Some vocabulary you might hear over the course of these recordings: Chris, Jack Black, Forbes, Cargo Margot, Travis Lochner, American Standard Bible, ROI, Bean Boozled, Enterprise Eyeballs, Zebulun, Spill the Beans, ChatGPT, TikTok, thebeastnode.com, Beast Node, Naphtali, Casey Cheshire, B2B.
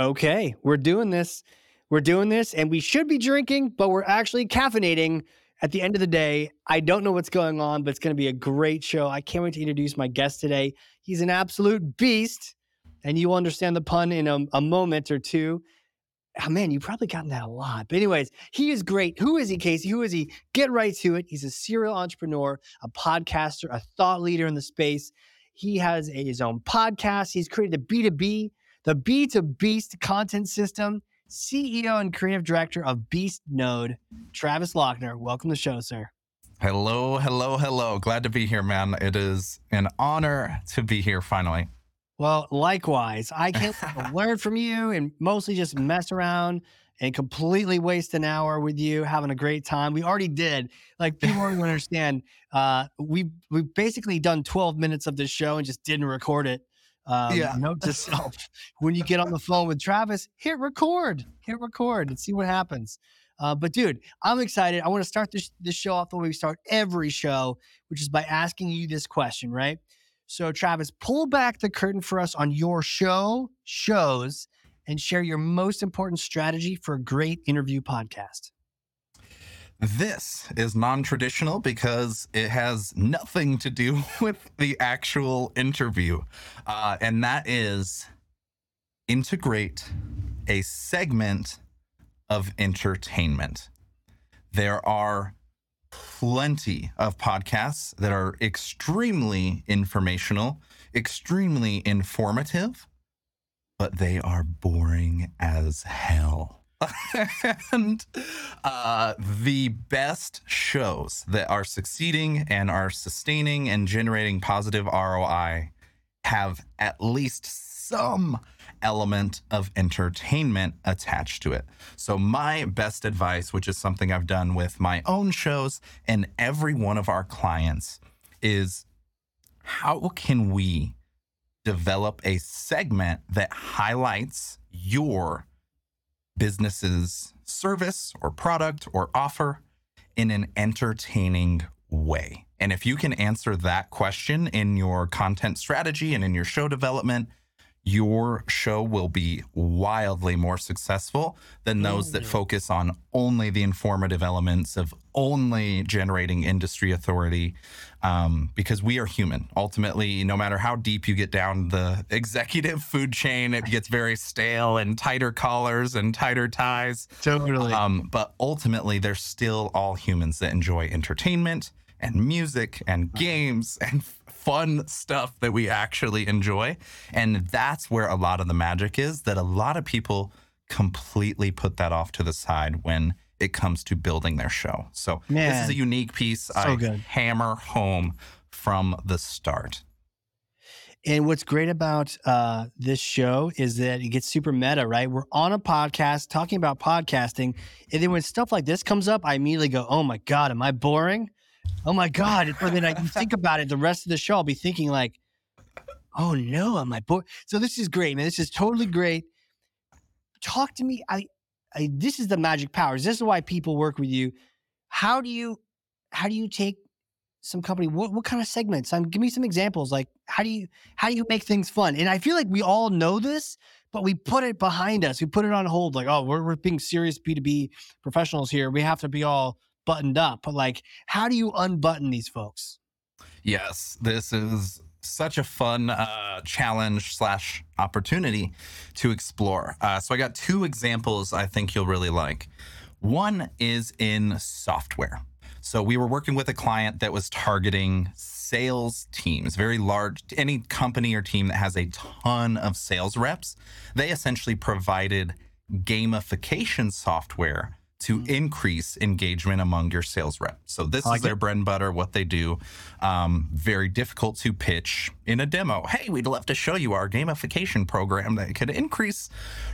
Okay, we're doing this. We're doing this, and we should be drinking, but we're actually caffeinating at the end of the day. I don't know what's going on, but it's going to be a great show. I can't wait to introduce my guest today. He's an absolute beast, and you'll understand the pun in a moment or two. Oh, man, you've probably gotten that a lot. But anyways, he is great. Who is he, Casey? Who is he? Get right to it. He's a serial entrepreneur, a podcaster, a thought leader in the space. He has his own podcast. He's created the B2Beast Content System. CEO and Creative Director of Beast Node, Travis Lochner. Welcome to the show, sir. Hello, hello, hello. Glad to be here, man. It is an honor to be here finally. Well, likewise. I can't learn from you and mostly just mess around and completely waste an hour with you, having a great time. We already did. Like, people don't even understand. We basically done 12 minutes of this show and just didn't record it. Note to self, when you get on the phone with Travis, hit record and see what happens. But dude, I'm excited. I want to start this show off the way we start every show, which is by asking you this question, right? So Travis, pull back the curtain for us on your shows and share your most important strategy for a great interview podcast. This is non-traditional because it has nothing to do with the actual interview. And that is integrate a segment of entertainment. There are plenty of podcasts that are extremely informational, extremely informative, but they are boring as hell. And the best shows that are succeeding and are sustaining and generating positive ROI have at least some element of entertainment attached to it. So my best advice, which is something I've done with my own shows and every one of our clients, is how can we develop a segment that highlights your business's service or product or offer in an entertaining way. And if you can answer that question in your content strategy and in your show development, your show will be wildly more successful than those that focus on only the informative elements of only generating industry authority, because we are human. Ultimately, no matter how deep you get down the executive food chain, it gets very stale and tighter collars and tighter ties. Totally. But ultimately, they're still all humans that enjoy entertainment and music and games and fun stuff that we actually enjoy. And that's where a lot of the magic is, that a lot of people completely put that off to the side when it comes to building their show. So this is a unique piece. I hammer home from the start. And what's great about this show is that it gets super meta, right? We're on a podcast talking about podcasting. And then when stuff like this comes up, I immediately go, oh my God, am I boring? Oh my God. And then you think about it, the rest of the show, I'll be thinking like, oh no, am I bored? So this is great, man. This is totally great. Talk to me. This is the magic powers. This is why people work with you. How do you take some company? What kind of segments? Give me some examples. Like, how do you make things fun? And I feel like we all know this, but we put it behind us. We put it on hold. Like, oh, we're being serious B2B professionals here. We have to be all buttoned up, but like, how do you unbutton these folks? Yes, this is such a fun challenge / opportunity to explore. So I got two examples I think you'll really like. One is in software. So we were working with a client that was targeting sales teams, very large, any company or team that has a ton of sales reps. They essentially provided gamification software to increase engagement among your sales rep. So this is their bread and butter, what they do. Very difficult to pitch in a demo. Hey, we'd love to show you our gamification program that could increase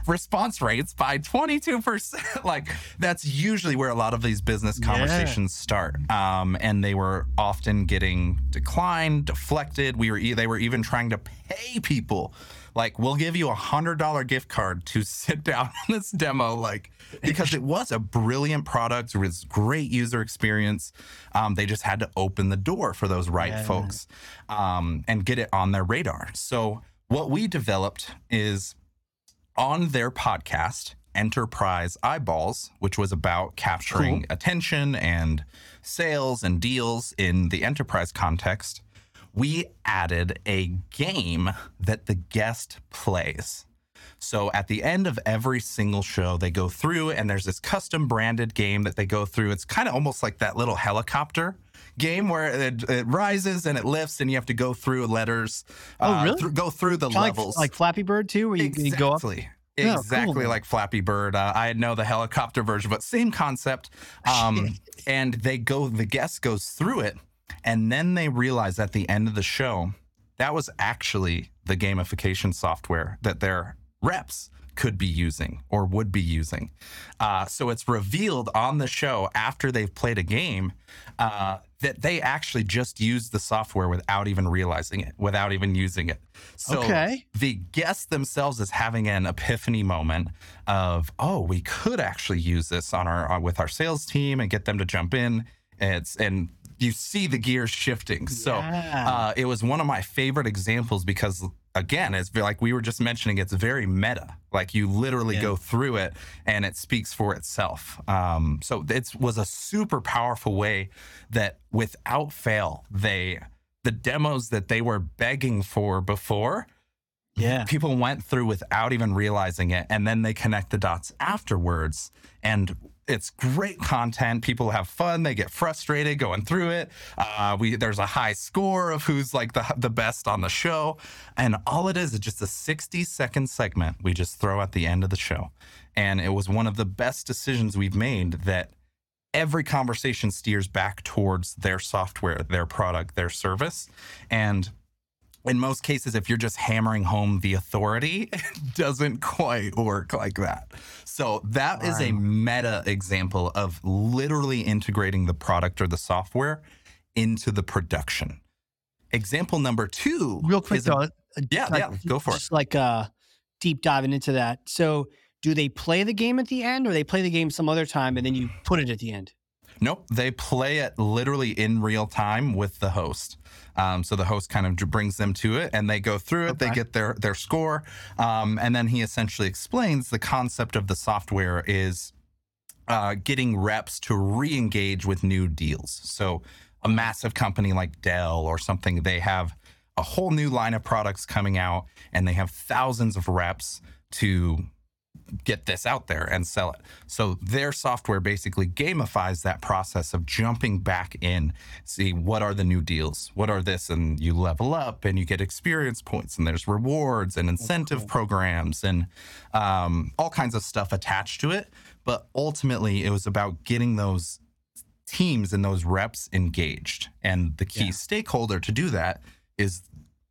response rates by 22%. Like, that's usually where a lot of these business conversations start. And they were often getting declined, deflected. They were even trying to pay people. Like, we'll give you $100 gift card to sit down on this demo, like, because it was a brilliant product with great user experience. They just had to open the door for those folks and get it on their radar. So what we developed is on their podcast, Enterprise Eyeballs, which was about capturing attention and sales and deals in the enterprise context. We added a game that the guest plays. So at the end of every single show, they go through and there's this custom branded game that they go through. It's kind of almost like that little helicopter game where it rises and it lifts and you have to go through letters. Go through the levels. Like Flappy Bird too, where you can go up. Exactly, like Flappy Bird. I know the helicopter version, but same concept. And the guest goes through it. And then they realize at the end of the show, that was actually the gamification software that their reps could be using or would be using. So it's revealed on the show after they've played a game that they actually just used the software without even realizing it, without even using it. So the guest themselves is having an epiphany moment of, oh, we could actually use this on with our sales team and get them to jump in. You see the gears shifting. So it was one of my favorite examples because, again, it's like we were just mentioning, it's very meta. Like, you literally go through it and it speaks for itself. So it was a super powerful way that without fail, the demos that they were begging for before, people went through without even realizing it. And then they connect the dots afterwards, and it's great content. People have fun. They get frustrated going through it. There's a high score of who's like the best on the show. And all it is just a 60-second segment we just throw at the end of the show. And it was one of the best decisions we've made that every conversation steers back towards their software, their product, their service. And in most cases, if you're just hammering home the authority, it doesn't quite work like that. So that is a meta example of literally integrating the product or the software into the production. Example number two. Real quick, though. Go for it. Just like deep diving into that. So do they play the game at the end, or they play the game some other time and then you put it at the end? Nope. They play it literally in real time with the host. So the host kind of brings them to it and they go through it. They get their score. And then he essentially explains the concept of the software is getting reps to re-engage with new deals. So a massive company like Dell or something, they have a whole new line of products coming out and they have thousands of reps to get this out there and sell it. So their software basically gamifies that process of jumping back in, see what are the new deals, what are this, and you level up and you get experience points and there's rewards and incentive programs and all kinds of stuff attached to it. But ultimately it was about getting those teams and those reps engaged. And the key stakeholder to do that is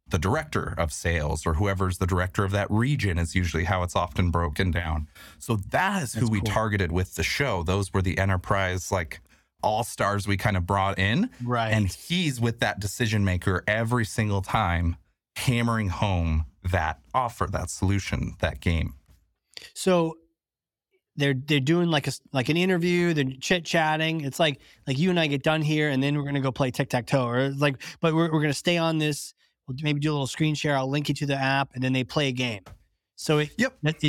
the director of sales, or whoever's the director of that region, is usually how it's often broken down. So that is who we targeted with the show. Those were the enterprise, like, all-stars we kind of brought in. Right. And he's with that decision maker every single time, hammering home that offer, that solution, that game. So they're doing like an interview, they're chit-chatting. It's like you and I get done here and then we're going to go play tic-tac-toe, or like, but we're going to stay on this. We'll maybe do a little screen share. I'll link you to the app, and then they play a game. So it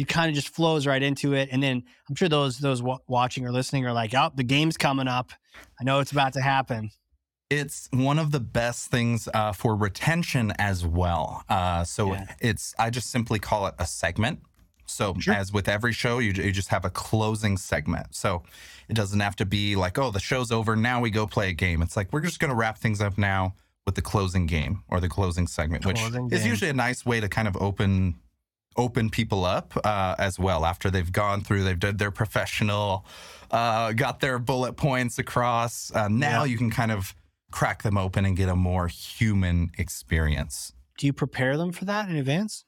kind of just flows right into it. And then I'm sure those watching or listening are like, oh, the game's coming up. I know it's about to happen. It's one of the best things for retention as well. I just simply call it a segment. So as with every show, you just have a closing segment. So it doesn't have to be like, oh, the show's over, now we go play a game. It's like, we're just going to wrap things up now with the closing game or the closing segment, which is usually a nice way to kind of open open people up as well after they've gone through, they've done their professional, got their bullet points across. Now you can kind of crack them open and get a more human experience. Do you prepare them for that in advance?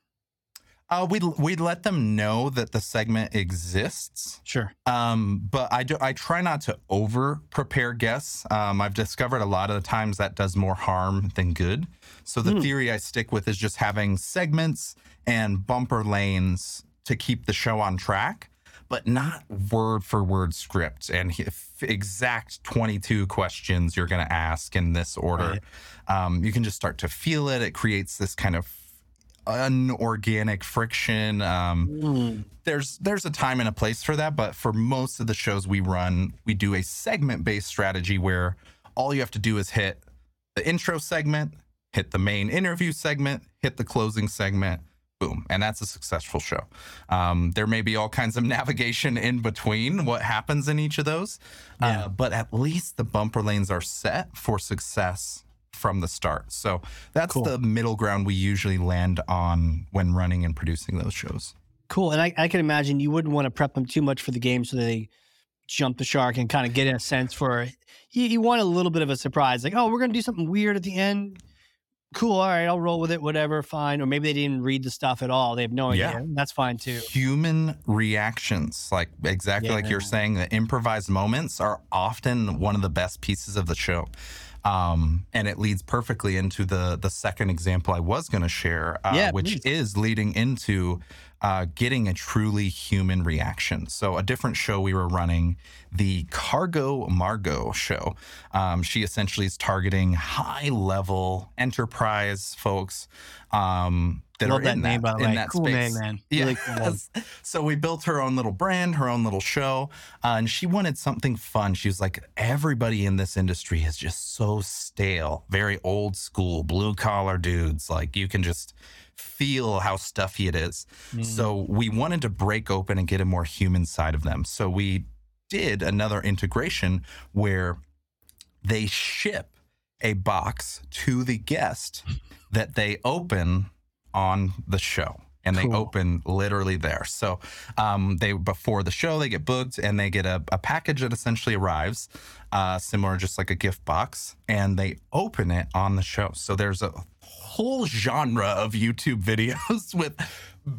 We let them know that the segment exists. Sure. But I try not to over-prepare guests. I've discovered a lot of the times that does more harm than good. So the theory I stick with is just having segments and bumper lanes to keep the show on track, but not word-for-word scripts and exact 22 questions you're going to ask in this order. Right. You can just start to feel it. It creates this kind of unorganic friction. There's a time and a place for that, but for most of the shows we run, we do a segment-based strategy where all you have to do is hit the intro segment, hit the main interview segment, hit the closing segment, boom, and that's a successful show. There may be all kinds of navigation in between what happens in each of those, but at least the bumper lanes are set for success from the start. So that's the middle ground we usually land on when running and producing those shows. Cool. And I can imagine you wouldn't want to prep them too much for the game so they jump the shark and kind of get a sense for, you want a little bit of a surprise. Like, oh, we're going to do something weird at the end. Cool. All right. I'll roll with it. Whatever. Fine. Or maybe they didn't read the stuff at all. They have no idea. That's fine too. Human reactions, like exactly like you're saying, the improvised moments are often one of the best pieces of the show. And it leads perfectly into the second example I was going to share, which is leading into getting a truly human reaction. So a different show we were running, the Cargo Margot show. She essentially is targeting high-level enterprise folks that are in that space. I love that name, by the way. That cool space. Name, man. Yeah. Really cool name. So we built her own little brand, her own little show, and she wanted something fun. She was like, everybody in this industry is just so stale, very old school, blue-collar dudes. Like, you can just feel how stuffy it is. So we wanted to break open and get a more human side of them. So we did another integration where they ship a box to the guest that they open on the show. And they open literally there. So they before the show, they get booked and they get a package that essentially arrives, similar just like a gift box, and they open it on the show. So there's a whole genre of YouTube videos with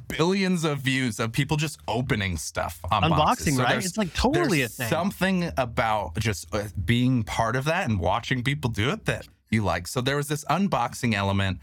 billions of views of people just opening stuff on boxes. So right? It's like totally a thing. Something about just being part of that and watching people do it that you like. So there was this unboxing element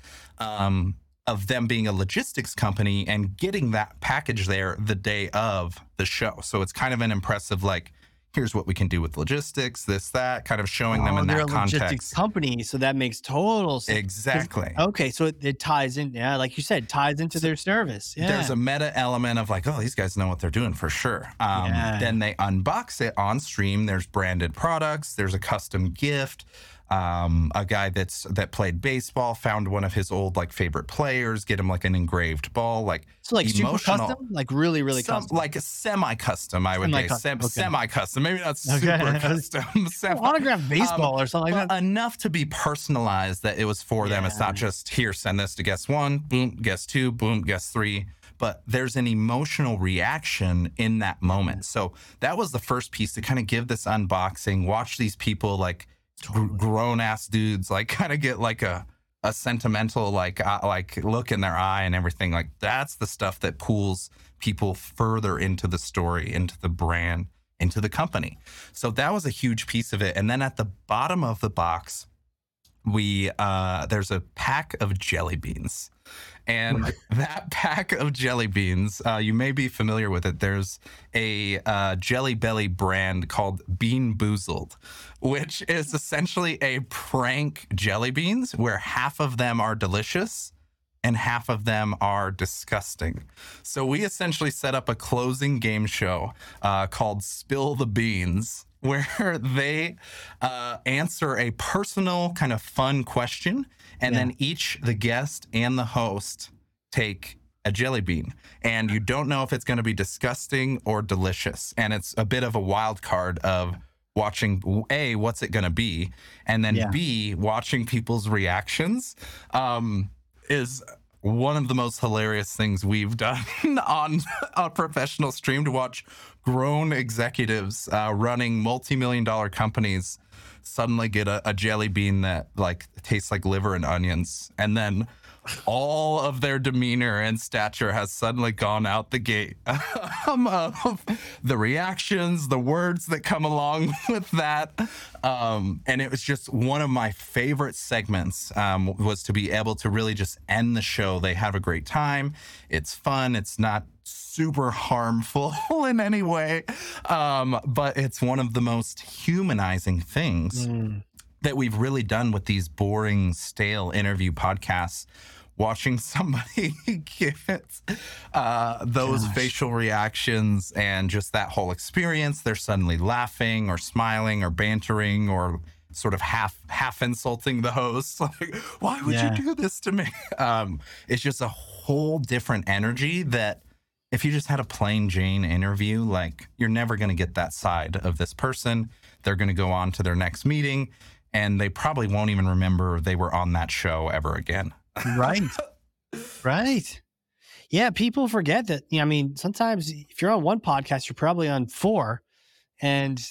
of them being a logistics company and getting that package there the day of the show. So it's kind of an impressive, like, here's what we can do with logistics, this, that, kind of showing them in that context. They're a logistics company, so that makes total sense. Exactly. Okay, so it ties in, like you said, ties into their service. Yeah. There's a meta element of like, oh, these guys know what they're doing for sure. Then they unbox it on stream. There's branded products. There's a custom gift. A guy that played baseball found one of his old like favorite players, get him like an engraved ball, like emotional, super custom, like really custom, like a semi-custom. I would say semi-custom, maybe not super custom. Autographed baseball or something like that. Enough to be personalized that it was for them. It's not just here, send this to guest one, boom, guest two, boom, guest three. But there's an emotional reaction in that moment. So that was the first piece to kind of give this unboxing. Watch these people like. Grown-ass dudes, like, kind of get like a sentimental like look in their eye and everything. Like, that's the stuff that pulls people further into the story, into the brand, into the company. So that was a huge piece of it. And then at the bottom of the box, we there's a pack of jelly beans. And that pack of jelly beans, you may be familiar with it. There's a Jelly Belly brand called Bean Boozled, which is essentially a prank jelly beans where half of them are delicious and half of them are disgusting. So we essentially set up a closing game show called Spill the Beans, where they answer a personal kind of fun question, and then each, the guest and the host, take a jelly bean. And you don't know if it's going to be disgusting or delicious. And it's a bit of a wild card of watching, A, what's it going to be? And then B, watching people's reactions is one of the most hilarious things we've done on a professional stream, to watch grown executives running multi-million-dollar companies suddenly get a jelly bean that like tastes like liver and onions, and then all of their demeanor and stature has suddenly gone out the gate. The reactions, the words that come along with that. And it was just one of my favorite segments, was to be able to really just end the show. They have a great time. It's fun. It's not super harmful in any way. But it's one of the most humanizing things that we've really done with these boring, stale interview podcasts. Watching somebody get those facial reactions and just that whole experience. They're suddenly laughing or smiling or bantering or sort of half insulting the host. Like, why would you do this to me? It's just a whole different energy that if you just had a plain Jane interview, like, you're never going to get that side of this person. They're going to go on to their next meeting, and they probably won't even remember they were on that show ever again. Right. Yeah, people forget that. I mean, sometimes if you're on one podcast, you're probably on four, and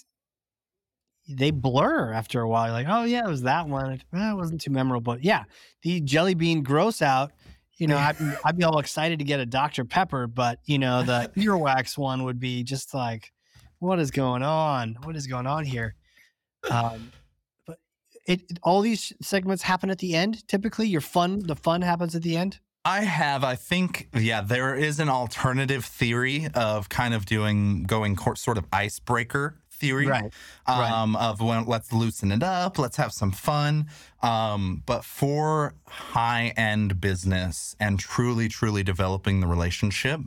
they blur after a while. You're like, oh, yeah, it was that one. Well, it wasn't too memorable. But yeah, the jelly bean gross out, you know, I'd be all excited to get a Dr. Pepper, but, you know, the earwax one would be just like, what is going on? What is going on here? But all these segments happen at the end. Typically, the fun happens at the end. I think there is an alternative theory of kind of going sort of icebreaker theory, of when, let's loosen it up, let's have some fun. But for high-end business and truly, truly developing the relationship,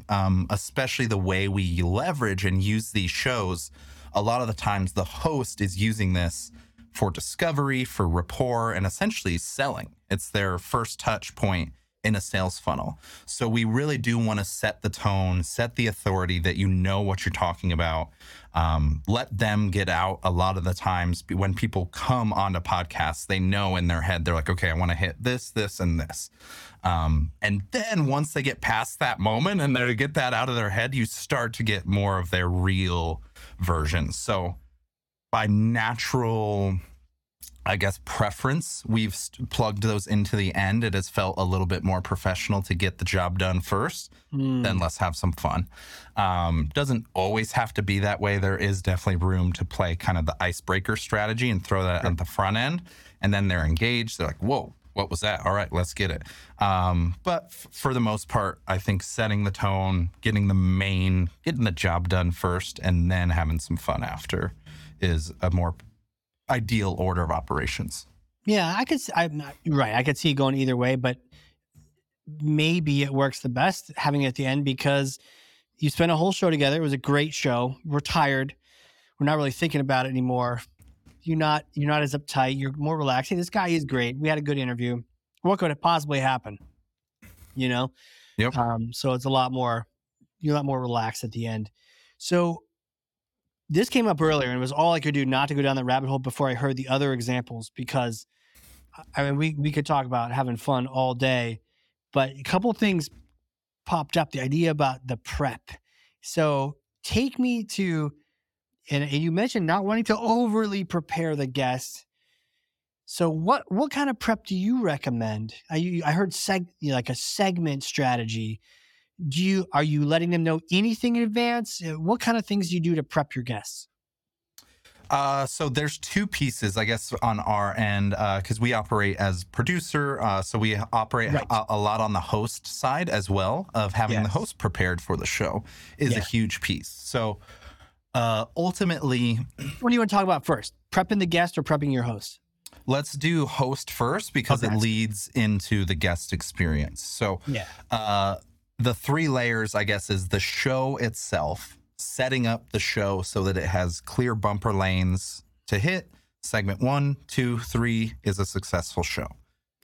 especially the way we leverage and use these shows, a lot of the times the host is using this for discovery, for rapport, and essentially selling. It's their first touch point in a sales funnel. So we really do want to set the tone, set the authority that you know what you're talking about. Let them get out. A lot of the times when people come onto podcasts, they know in their head, they're like, okay, I want to hit this, this, and this. And then once they get past that moment and they get that out of their head, you start to get more of their real version. So by natural, I guess, preference, we've plugged those into the end. It has felt a little bit more professional to get the job done first, then let's have some fun. Doesn't always have to be that way. There is definitely room to play kind of the icebreaker strategy and throw that at the front end, and then they're engaged. They're like, whoa, what was that? All right, let's get it. But for the most part, I think setting the tone, getting the job done first, and then having some fun after is a more ideal order of operations. Yeah, I could see it going either way, but maybe it works the best having it at the end because you spent a whole show together. It was a great show. We're tired. We're not really thinking about it anymore. You're not as uptight. You're more relaxed. Hey, this guy is great. We had a good interview. What could it possibly happen? You know? Yep. So it's you're a lot more relaxed at the end. So this came up earlier, and it was all I could do not to go down the rabbit hole before I heard the other examples, because I mean, we could talk about having fun all day, but a couple of things popped up, the idea about the prep. So take me to, and you mentioned not wanting to overly prepare the guest. So what kind of prep do you recommend? I heard like a segment strategy. Are you letting them know anything in advance? What kind of things do you do to prep your guests? So there's two pieces, I guess, on our end, because we operate as producer. So we operate a lot on the host side as well, of having the host prepared for the show is a huge piece. So ultimately... What do you want to talk about first? Prepping the guest or prepping your host? Let's do host first because it leads into the guest experience. So... Yeah. The three layers, I guess, is the show itself, setting up the show so that it has clear bumper lanes to hit. Segment 1, 2, 3 is a successful show.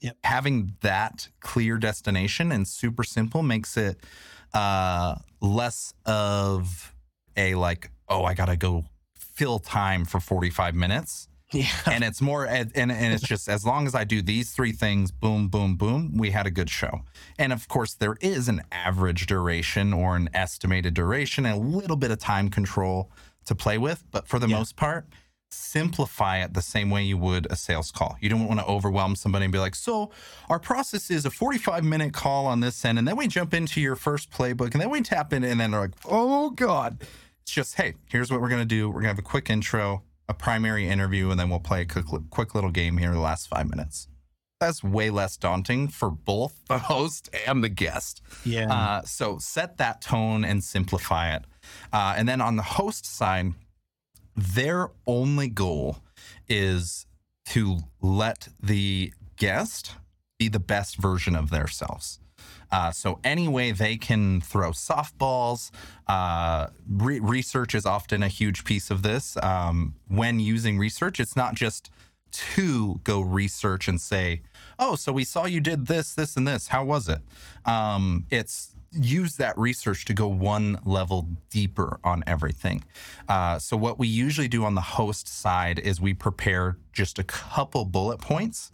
Yep. Having that clear destination and super simple makes it less of a like, oh, I got to go fill time for 45 minutes Yeah. And it's more, and it's just as long as I do these three things, boom, boom, boom, we had a good show. And of course, there is an average duration or an estimated duration and a little bit of time control to play with. But for the most part, simplify it the same way you would a sales call. You don't want to overwhelm somebody and be like, so our process is a 45-minute call on this end, and then we jump into your first playbook, and then we tap in, and then they're like, oh, God. It's just, hey, here's what we're going to do. We're going to have a quick intro, a primary interview, and then we'll play a quick little game here in the last 5 minutes. That's way less daunting for both the host and the guest. Yeah. So set that tone and simplify it. And then on the host side, their only goal is to let the guest be the best version of themselves. So any way they can throw softballs, research is often a huge piece of this. When using research, it's not just to go research and say, oh, so we saw you did this, this, and this. How was it? It's use that research to go one level deeper on everything. So what we usually do on the host side is we prepare just a couple bullet points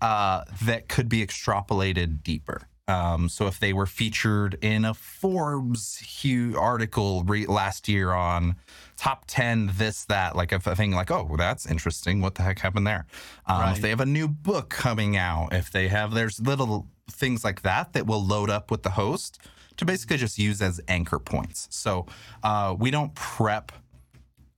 that could be extrapolated deeper. So if they were featured in a Forbes huge article last year on top 10, this, that, like a thing like, oh, well, that's interesting. What the heck happened there? Right. If they have a new book coming out, if they have, there's little things like that that will load up with the host to basically just use as anchor points. So we don't prep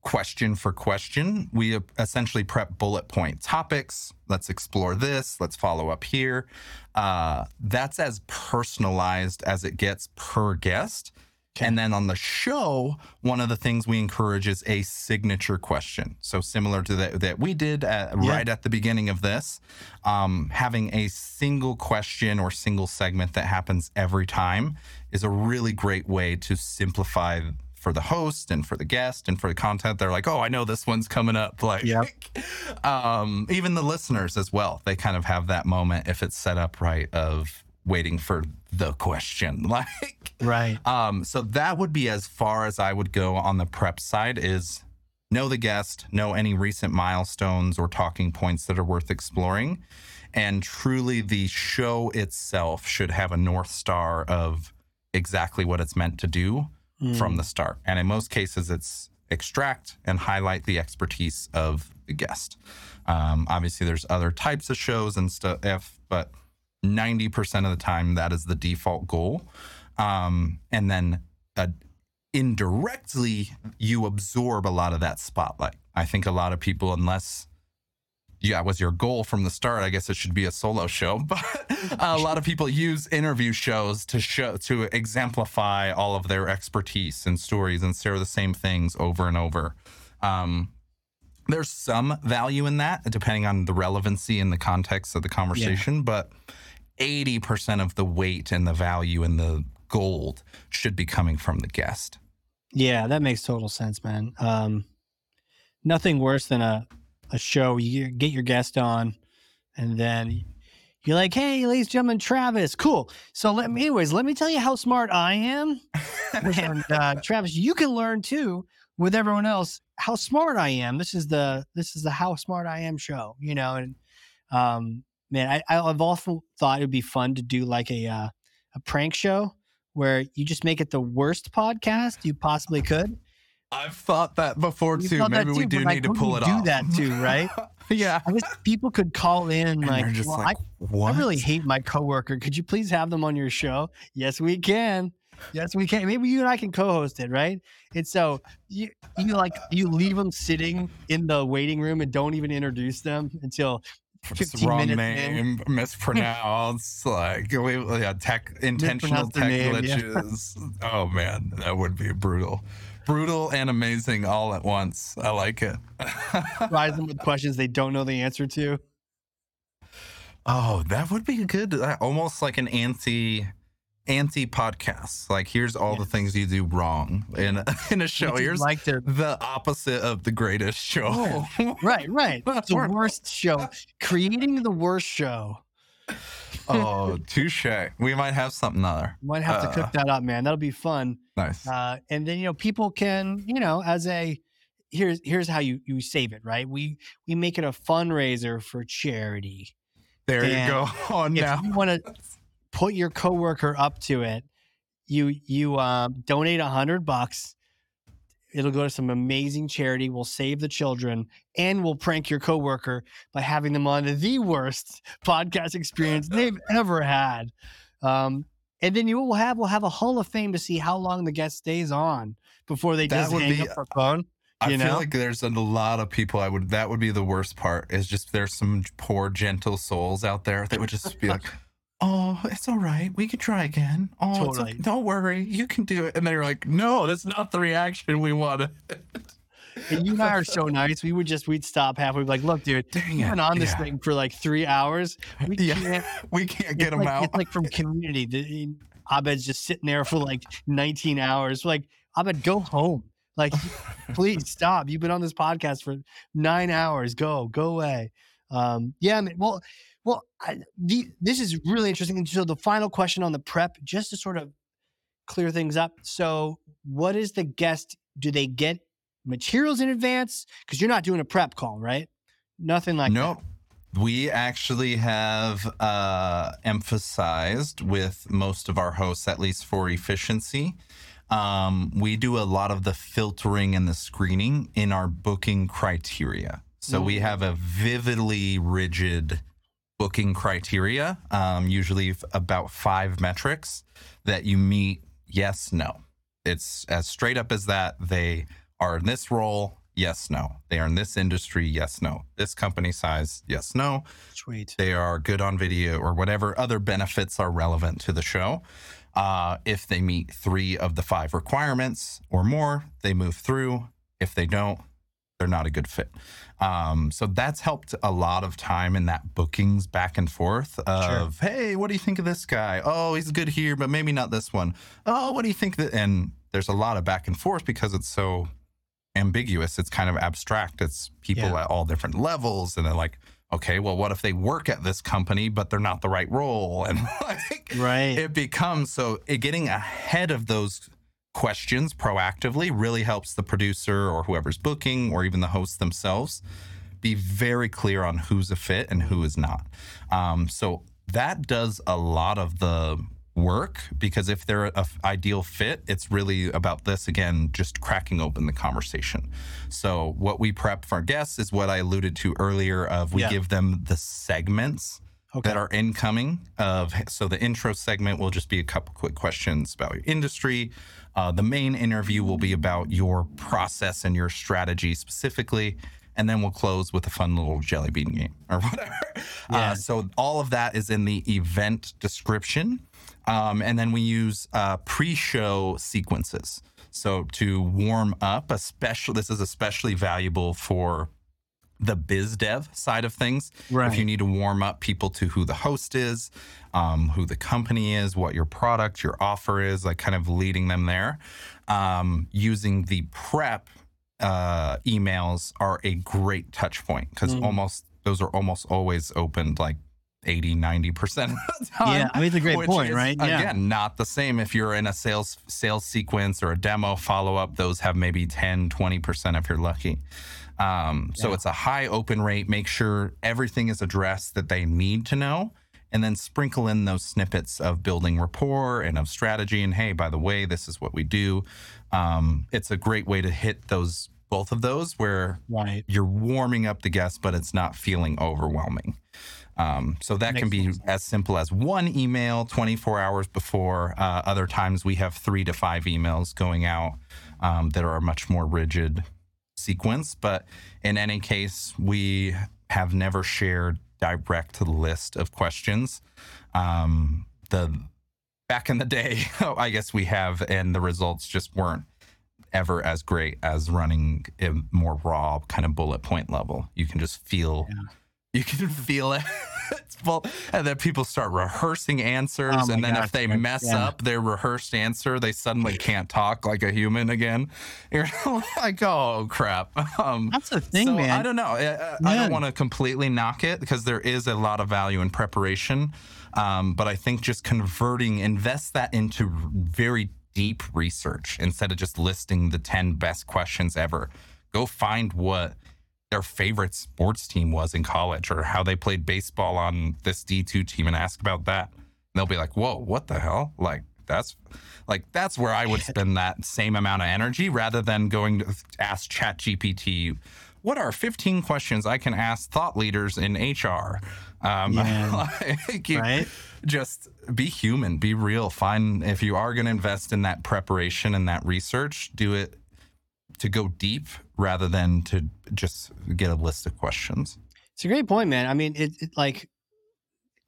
question for question. We essentially prep bullet point topics. Let's explore this. Let's follow up here. That's as personalized as it gets per guest. Okay. And then on the show, one of the things we encourage is a signature question. So similar to that we did right at the beginning of this, having a single question or single segment that happens every time is a really great way to simplify for the host and for the guest and for the content. They're like, oh, I know this one's coming up. Like, even the listeners as well, they kind of have that moment if it's set up right of waiting for the question. Like, right. So that would be as far as I would go on the prep side is know the guest, know any recent milestones or talking points that are worth exploring. And truly the show itself should have a North Star of exactly what it's meant to do from the start. And in most cases, it's extract and highlight the expertise of the guest. Obviously, there's other types of shows and stuff, but 90% of the time, that is the default goal. And then indirectly, you absorb a lot of that spotlight. I think a lot of people, unless... it was your goal from the start. I guess it should be a solo show, but a lot of people use interview shows to exemplify all of their expertise and stories and share the same things over and over. There's some value in that, depending on the relevancy and the context of the conversation, but 80% of the weight and the value and the gold should be coming from the guest. Yeah, that makes total sense, man. Nothing worse than a show, you get your guest on, and then you're like, hey, ladies and gentlemen, Travis, cool. So let me tell you how smart I am. And Travis, you can learn too with everyone else how smart I am. This is the How Smart I Am show, you know. And man, I've often thought it'd be fun to do like a prank show where you just make it the worst podcast you possibly could. I've thought that before too. Maybe we do need to pull it off. Do that too, right? Yeah. I wish people could call in like, well, I really hate my coworker. Could you please have them on your show? Yes, we can. Yes, we can. Maybe you and I can co-host it, right? And so you leave them sitting in the waiting room and don't even introduce them until 15 wrong minutes name, in. Mispronounced, like intentional tech glitches. Yeah. Oh man, that would be brutal. Brutal and amazing all at once. I like it. Surprise them with questions they don't know the answer to. Oh, that would be good. Almost like an anti podcast. Like, here's all the things you do wrong in a show. Here's like the opposite of the greatest show. Oh, right. The worst show. Creating the worst show. Oh, touche. We might have something other. Might have to cook that up, man. That'll be fun. Nice. And then, people can, as a here's how you save it, right? We make it a fundraiser for charity. There and you go. On if now. You want to put your coworker up to it, you donate $100. It'll go to some amazing charity. We'll save the children, and we'll prank your coworker by having them on the worst podcast experience they've ever had. And then you will have a Hall of Fame to see how long the guest stays on before they just hang up their phone. I feel like there's a lot of people that would be the worst part, is just there's some poor gentle souls out there that would just be like, oh, it's all right. We could try again. Oh, totally. It's okay. Don't worry. You can do it. And they're like, no, that's not the reaction we wanted. And you and I are so nice. We would we'd stop halfway. We'd be like, look, dude, we've been on this thing for like 3 hours. We can't get them out. It's like from Community. Abed's just sitting there for like 19 hours. We're like, Abed, go home. Like, please stop. You've been on this podcast for 9 hours. Go away. Yeah. I mean, well, this is really interesting. And so the final question on the prep, just to sort of clear things up. So what is the guest? Do they get materials in advance? Because you're not doing a prep call, right? Nothing like that. Nope. We actually have emphasized with most of our hosts, at least for efficiency, we do a lot of the filtering and the screening in our booking criteria. So we have a vividly rigid booking criteria, usually about 5 metrics that you meet. Yes, no. It's as straight up as that. They are in this role. Yes, no. They are in this industry. Yes, no. This company size. Yes, no. Sweet. They are good on video or whatever other benefits are relevant to the show. If they meet 3 of the 5 requirements or more, they move through. If they don't, they're not a good fit. So that's helped a lot of time in that bookings back and forth of, hey, what do you think of this guy? Oh, he's good here, but maybe not this one. Oh, what do you think? And there's a lot of back and forth because it's so ambiguous. It's kind of abstract. It's people at all different levels. And they're like, okay, well, what if they work at this company, but they're not the right role? And like, it becomes, so getting ahead of those questions proactively really helps the producer or whoever's booking or even the host themselves be very clear on who's a fit and who is not. So that does a lot of the work, because if they're an ideal fit, it's really about this, again, just cracking open the conversation. So what we prep for guests is what I alluded to earlier of we give them the segments that are incoming. So the intro segment will just be a couple quick questions about your industry. The main interview will be about your process and your strategy specifically. And then we'll close with a fun little jelly bean game or whatever. Yeah. So all of that is in the event description. And then we use pre-show sequences. So to warm up, this is especially valuable for the biz dev side of things. Right. If you need to warm up people to who the host is, who the company is, what your product, your offer is, like kind of leading them there. Using the prep emails are a great touch point, because those are almost always opened like 80-90% of the time. Yeah, I mean, it's a great point, right? Yeah. Again, not the same if you're in a sales sequence or a demo follow-up. Those have maybe 10-20% if you're lucky. So it's a high open rate. Make sure everything is addressed that they need to know, and then sprinkle in those snippets of building rapport and of strategy. And hey, by the way, this is what we do. It's a great way to hit those, both of those, where you're warming up the guests, but it's not feeling overwhelming. So that can be as simple as one email 24 hours before. Other times we have 3 to 5 emails going out that are much more rigid sequence. But in any case, we have never shared direct list of questions. Back in the day, I guess we have, and the results just weren't ever as great as running a more raw kind of bullet point level. You can just feel... Yeah. You can feel it. And then people start rehearsing answers. Oh, and then if they mess up their rehearsed answer, they suddenly can't talk like a human again. You're like, oh, crap. That's the thing, so, man. I don't know. I don't want to completely knock it, because there is a lot of value in preparation. But I think just invest that into very deep research instead of just listing the 10 best questions ever. Go find what their favorite sports team was in college or how they played baseball on this D2 team and ask about that. And they'll be like, whoa, what the hell? That's where I would spend that same amount of energy rather than going to ask ChatGPT, what are 15 questions I can ask thought leaders in HR? Just be human, be real. Find, if you are going to invest in that preparation and that research, do it to go deep rather than to just get a list of questions. It's a great point, man. I mean, it like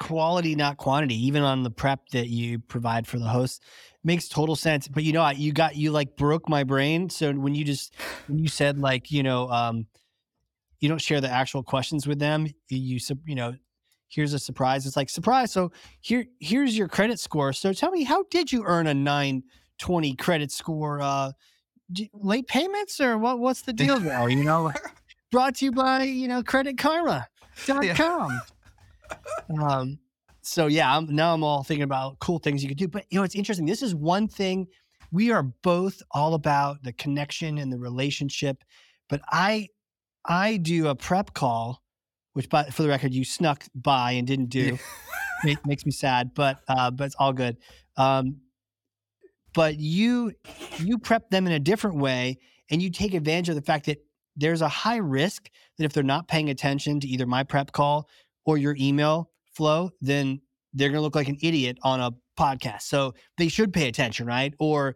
quality, not quantity, even on the prep that you provide for the host, makes total sense. But you know, you like broke my brain. So when you said you don't share the actual questions with them, here's a surprise. It's like, surprise. So here's your credit score. So tell me, how did you earn a 920 credit score? Late payments or what's the deal there? Brought to you by, creditkarma.com. Yeah. So yeah, I'm all thinking about cool things you could do, but it's interesting. This is one thing we are both all about, the connection and the relationship, but I do a prep call, which for the record, you snuck by and didn't do. Yeah. It makes me sad, but it's all good. But you prep them in a different way, and you take advantage of the fact that there's a high risk that if they're not paying attention to either my prep call or your email flow, then they're going to look like an idiot on a podcast. So they should pay attention, right? Or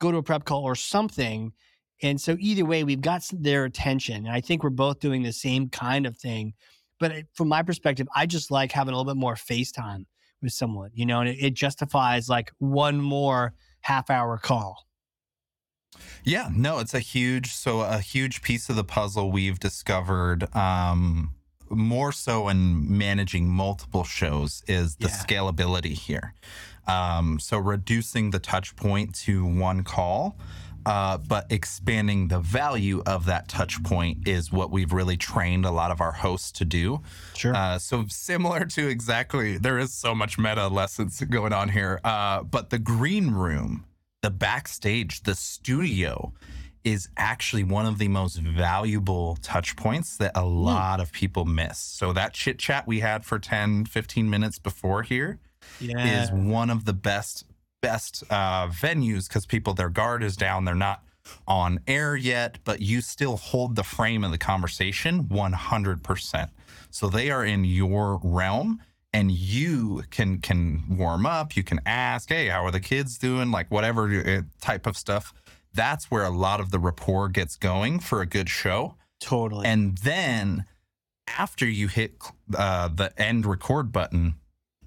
go to a prep call or something. And so either way, we've got their attention. And I think we're both doing the same kind of thing. But from my perspective, I just like having a little bit more FaceTime with someone, and it justifies like one more half-hour call. Yeah, no, it's a huge piece of the puzzle we've discovered, more so in managing multiple shows, is the scalability here. So reducing the touch point to one call, but expanding the value of that touch point is what we've really trained a lot of our hosts to do. Sure. So similar to exactly, there is so much meta lessons going on here. But the green room, the backstage, the studio is actually one of the most valuable touch points that a lot of people miss. So that chit chat we had for 10, 15 minutes before here is one of the best venues, because their guard is down, they're not on air yet, but you still hold the frame of the conversation 100%. So they are in your realm, and you can warm up, you can ask, hey, how are the kids doing, like whatever type of stuff. That's where a lot of the rapport gets going for a good show. Totally. And then after you hit the end record button,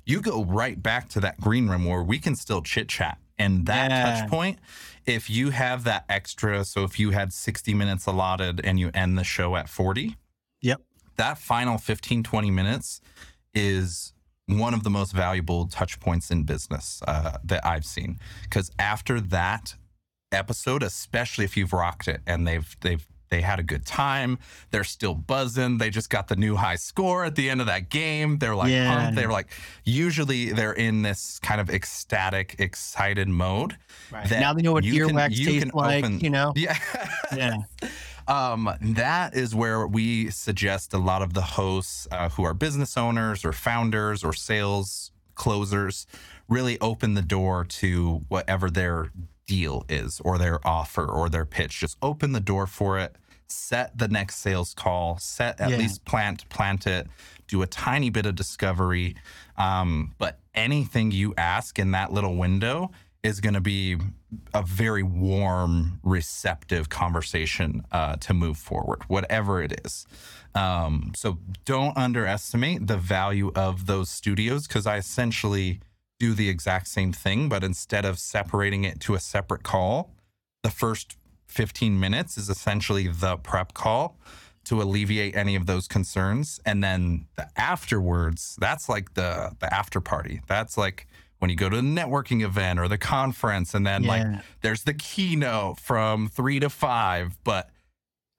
you go right back to that green room where we can still chit chat. And that touch point, if you have that extra, so if you had 60 minutes allotted and you end the show at 40, that final 15, 20 minutes is one of the most valuable touch points in business that I've seen. Because after that episode, especially if you've rocked it and they had a good time, they're still buzzing, they just got the new high score at the end of that game, they're like pumped. They're like, usually they're in this kind of ecstatic, excited mode. Right. Now they know what earwax tastes like, Yeah. Yeah. That is where we suggest a lot of the hosts who are business owners or founders or sales closers really open the door to whatever their deal is or their offer or their pitch. Just open the door for it, set the next sales call, least plant it, do a tiny bit of discovery. But anything you ask in that little window is going to be a very warm, receptive conversation to move forward, whatever it is. So don't underestimate the value of those studios, because I essentially do the exact same thing, but instead of separating it to a separate call, the first 15 minutes is essentially the prep call to alleviate any of those concerns. And then the afterwards, that's like the after party. That's like when you go to the networking event or the conference, and then there's the keynote from 3 to 5, but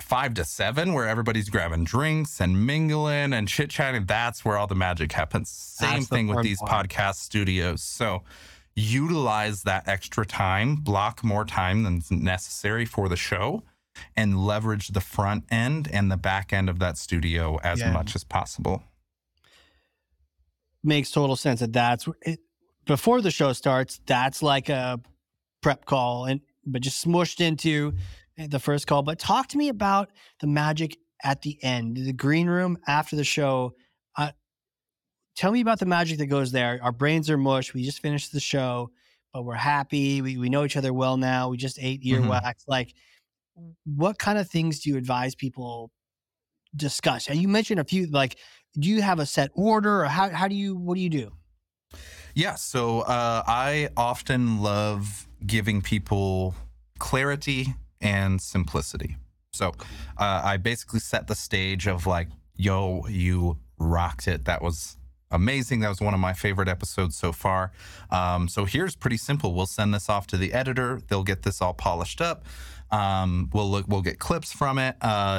5 to 7, where everybody's grabbing drinks and mingling and chit-chatting, that's where all the magic happens. Same thing with these podcast studios. So utilize that extra time, block more time than necessary for the show, and leverage the front end and the back end of that studio as much as possible. Makes total sense. That's it. Before the show starts, that's like a prep call, but just smushed into the first call. But talk to me about the magic at the end, the green room after the show. Tell me about the magic that goes there. Our brains are mush. We just finished the show, but we're happy. We know each other well now. We just ate earwax. Mm-hmm. Like, what kind of things do you advise people discuss? And you mentioned a few, like, do you have a set order, or what do you do? Yeah. So I often love giving people clarity and simplicity. So I basically set the stage of like, yo, you rocked it. That was amazing. That was one of my favorite episodes so far. So here's pretty simple. We'll send this off to the editor. They'll get this all polished up. We'll get clips from it.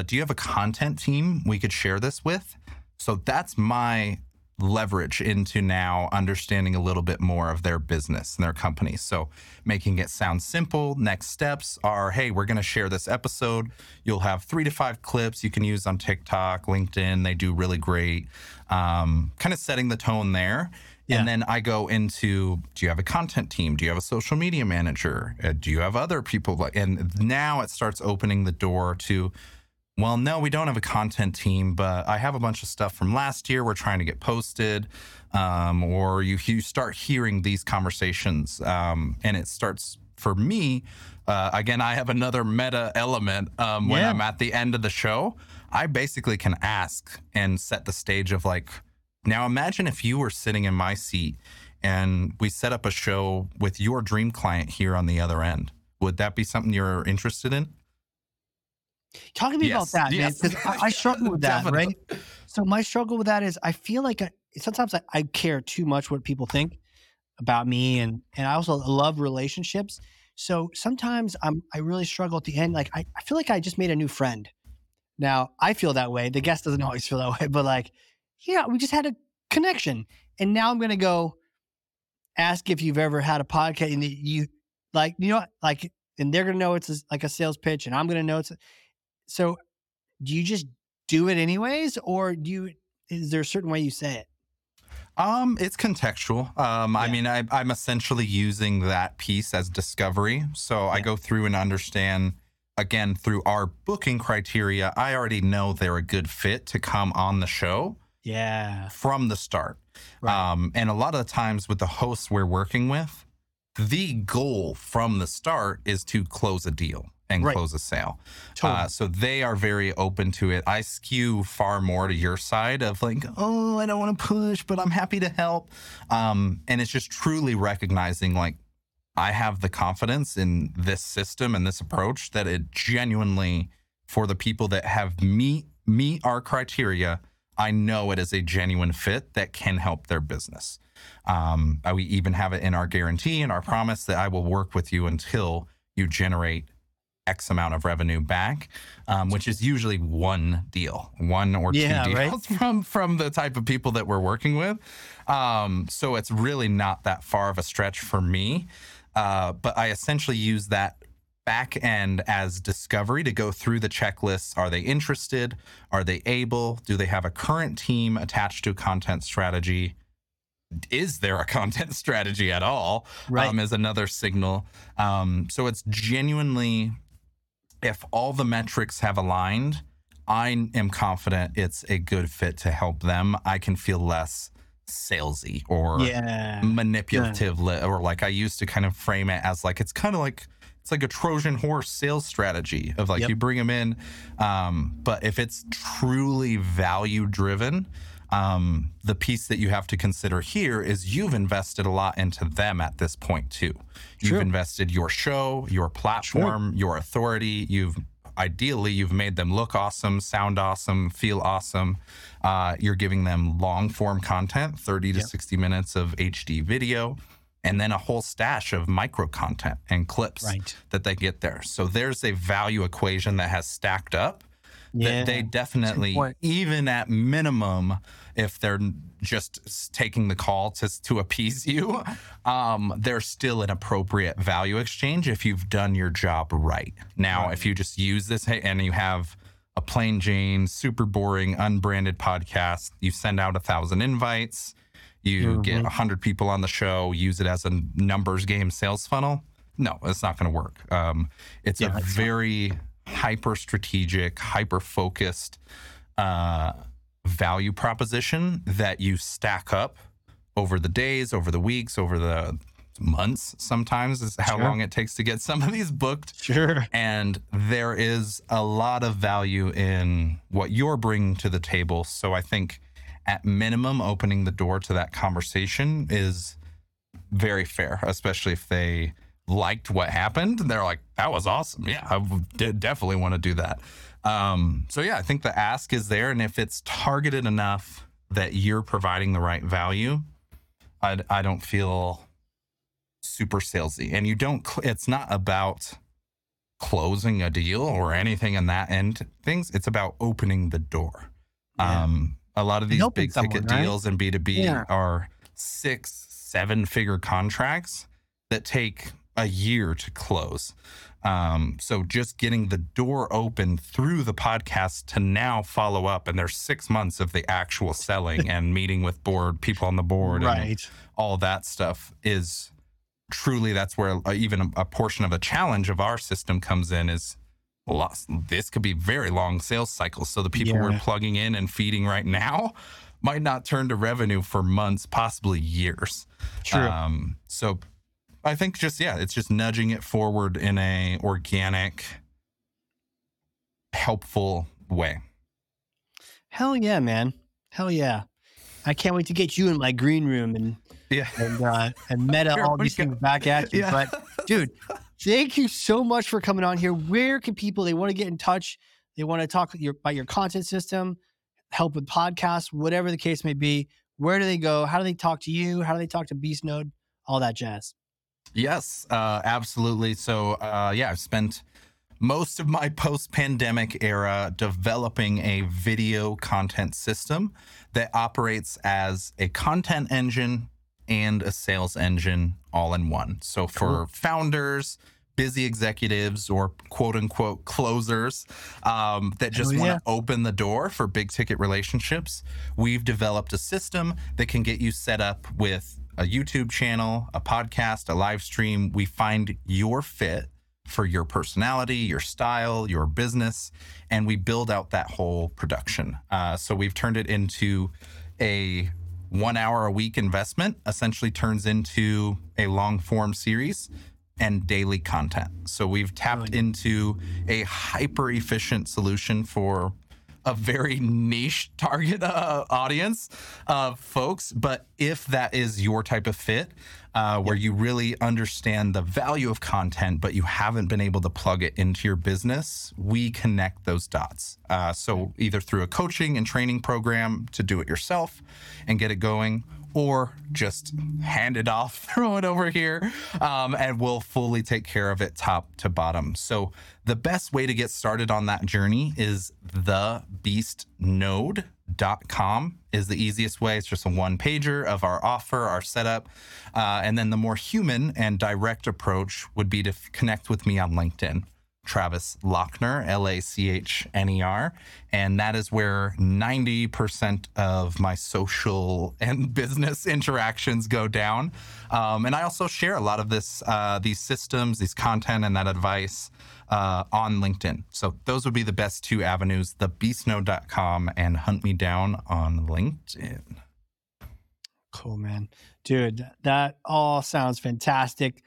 Do you have a content team we could share this with? So that's my leverage into now understanding a little bit more of their business and their company. So making it sound simple. Next steps are, hey, we're going to share this episode. You'll have 3 to 5 clips you can use on TikTok, LinkedIn. They do really great. Kind of setting the tone there. Yeah. And then I go into, do you have a content team? Do you have a social media manager? Do you have other people? And now it starts opening the door to, well, no, we don't have a content team, but I have a bunch of stuff from last year we're trying to get posted. Or you start hearing these conversations, and it starts, for me, again, I have another meta element when I'm at the end of the show. I basically can ask and set the stage of like, now imagine if you were sitting in my seat and we set up a show with your dream client here on the other end. Would that be something you're interested in? Talk to me about that, man, because I struggle with that, right? So my struggle with that is I feel like sometimes I care too much what people think about me, and I also love relationships. So sometimes I really struggle at the end. Like I feel like I just made a new friend. Now, I feel that way. The guest doesn't always feel that way, but like, yeah, we just had a connection. And now I'm going to go ask if you've ever had a podcast, and and they're going to know it's like a sales pitch, and I'm going to know it's... So do you just do it anyways, or is there a certain way you say it? It's contextual. I mean, I'm essentially using that piece as discovery. So I go through and understand, again, through our booking criteria, I already know they're a good fit to come on the show from the start. Right. And a lot of the times with the hosts we're working with, the goal from the start is to close a deal and close a sale. Totally. So they are very open to it. I skew far more to your side of like, oh, I don't want to push, but I'm happy to help. And it's just truly recognizing like, I have the confidence in this system and this approach that it genuinely, for the people that have meet our criteria, I know it is a genuine fit that can help their business. We even have it in our guarantee and our promise that I will work with you until you generate X amount of revenue back, which is usually one or two deals from the type of people that we're working with. So it's really not that far of a stretch for me. But I essentially use that back end as discovery to go through the checklists. Are they interested? Are they able? Do they have a current team attached to a content strategy? Is there a content strategy at all? Right. Is another signal. So it's genuinely, if all the metrics have aligned, I am confident it's a good fit to help them. I can feel less salesy or manipulative, or like I used to kind of frame it as like, it's like a Trojan horse sales strategy of like you bring them in. But if it's truly value driven, the piece that you have to consider here is you've invested a lot into them at this point too. True. You've invested your show, your platform, your authority. You've made them look awesome, sound awesome, feel awesome. You're giving them long form content, 30 to 60 minutes of HD video, and then a whole stash of micro content and clips that they get there. So there's a value equation that has stacked up. that they definitely, even at minimum, if they're just taking the call to appease you, there's still an appropriate value exchange if you've done your job right. Now, if you just use this and you have a plain Jane, super boring, unbranded podcast, you send out 1,000 invites, you get 100 people on the show, use it as a numbers game sales funnel. No, it's not going to work. It's a very hyper strategic, hyper focused value proposition that you stack up over the days, over the weeks, over the months sometimes is how long it takes to get some of these booked. Sure. And there is a lot of value in what you're bringing to the table. So I think at minimum, opening the door to that conversation is very fair, especially if they liked what happened. They're like, that was awesome. Yeah, I definitely want to do that. So yeah, I think the ask is there. And if it's targeted enough that you're providing the right value, I don't feel super salesy. And you don't, it's not about closing a deal or anything in that end things. It's about opening the door. Yeah. A lot of these big ticket deals in B2B are 6-7 figure contracts that take a year to close. So just getting the door open through the podcast to now follow up, and there's 6 months of the actual selling and meeting with people on the board and all that stuff is truly, that's where even a portion of a challenge of our system comes in is, this could be very long sales cycles. So the people we're plugging in and feeding right now might not turn to revenue for months, possibly years. True. So I think it's just nudging it forward in a organic, helpful way. Hell yeah, man. Hell yeah. I can't wait to get you in my green room and meta all these things back at you. Yeah. But dude, thank you so much for coming on here. Where can people, they want to get in touch, they want to talk about your content system, help with podcasts, whatever the case may be, where do they go? How do they talk to you? How do they talk to Beast Node? All that jazz. Yes, absolutely. So I've spent most of my post-pandemic era developing a video content system that operates as a content engine and a sales engine all in one. So for founders, busy executives, or quote unquote closers that just want to open the door for big ticket relationships, we've developed a system that can get you set up with a YouTube channel, a podcast, a live stream. We find your fit for your personality, your style, your business, and we build out that whole production. So we've turned it into a 1 hour a week investment, essentially turns into a long form series and daily content. So we've tapped into a hyper efficient solution for a very niche target audience of folks. But if that is your type of fit, where you really understand the value of content, but you haven't been able to plug it into your business, we connect those dots. So either through a coaching and training program to do it yourself and get it going, or just hand it off, throw it over here, and we'll fully take care of it top to bottom. So the best way to get started on that journey is thebeastnode.com is the easiest way. It's just a one pager of our offer, our setup. And then the more human and direct approach would be to connect with me on LinkedIn. Travis Lochner, L-A-C-H-N-E-R. And that is where 90% of my social and business interactions go down. And I also share a lot of this, these systems, these content, and that advice on LinkedIn. So those would be the best two avenues, thebeastnode.com and hunt me down on LinkedIn. Cool, man. Dude, that all sounds fantastic.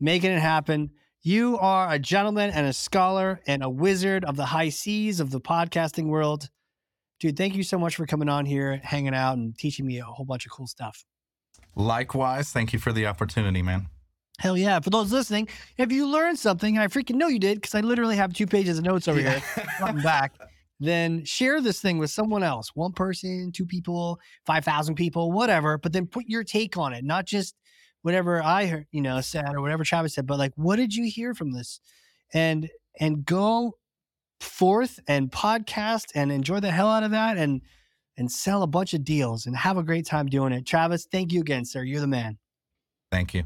Making it happen. You are a gentleman and a scholar and a wizard of the high seas of the podcasting world. Dude, thank you so much for coming on here, hanging out, and teaching me a whole bunch of cool stuff. Likewise. Thank you for the opportunity, man. Hell yeah. For those listening, if you learned something, and I freaking know you did because I literally have 2 pages of notes over here, coming back, then share this thing with someone else. One person, 2 people, 5,000 people, whatever. But then put your take on it, not just whatever I heard, said or whatever Travis said, but like, what did you hear from this? And go forth and podcast and enjoy the hell out of that and sell a bunch of deals and have a great time doing it. Travis, thank you again, sir. You're the man. Thank you.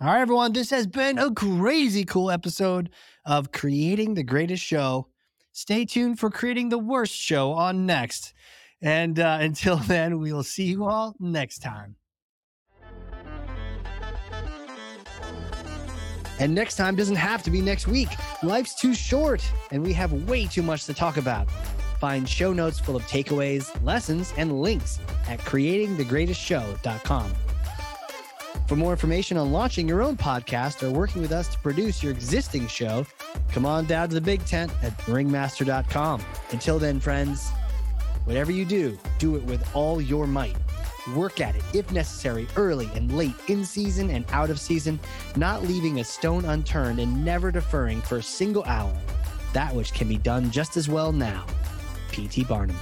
All right, everyone. This has been a crazy cool episode of Creating the Greatest Show. Stay tuned for Creating the Worst Show on next. And until then, we will see you all next time. And next time doesn't have to be next week. Life's too short, and we have way too much to talk about. Find show notes full of takeaways, lessons, and links at creatingthegreatestshow.com. For more information on launching your own podcast or working with us to produce your existing show, come on down to the big tent at ringmaster.com. Until then, friends, whatever you do, do it with all your might. Work at it, if necessary, early and late, in season and out of season, not leaving a stone unturned and never deferring for a single hour that which can be done just as well now. P.T. Barnum.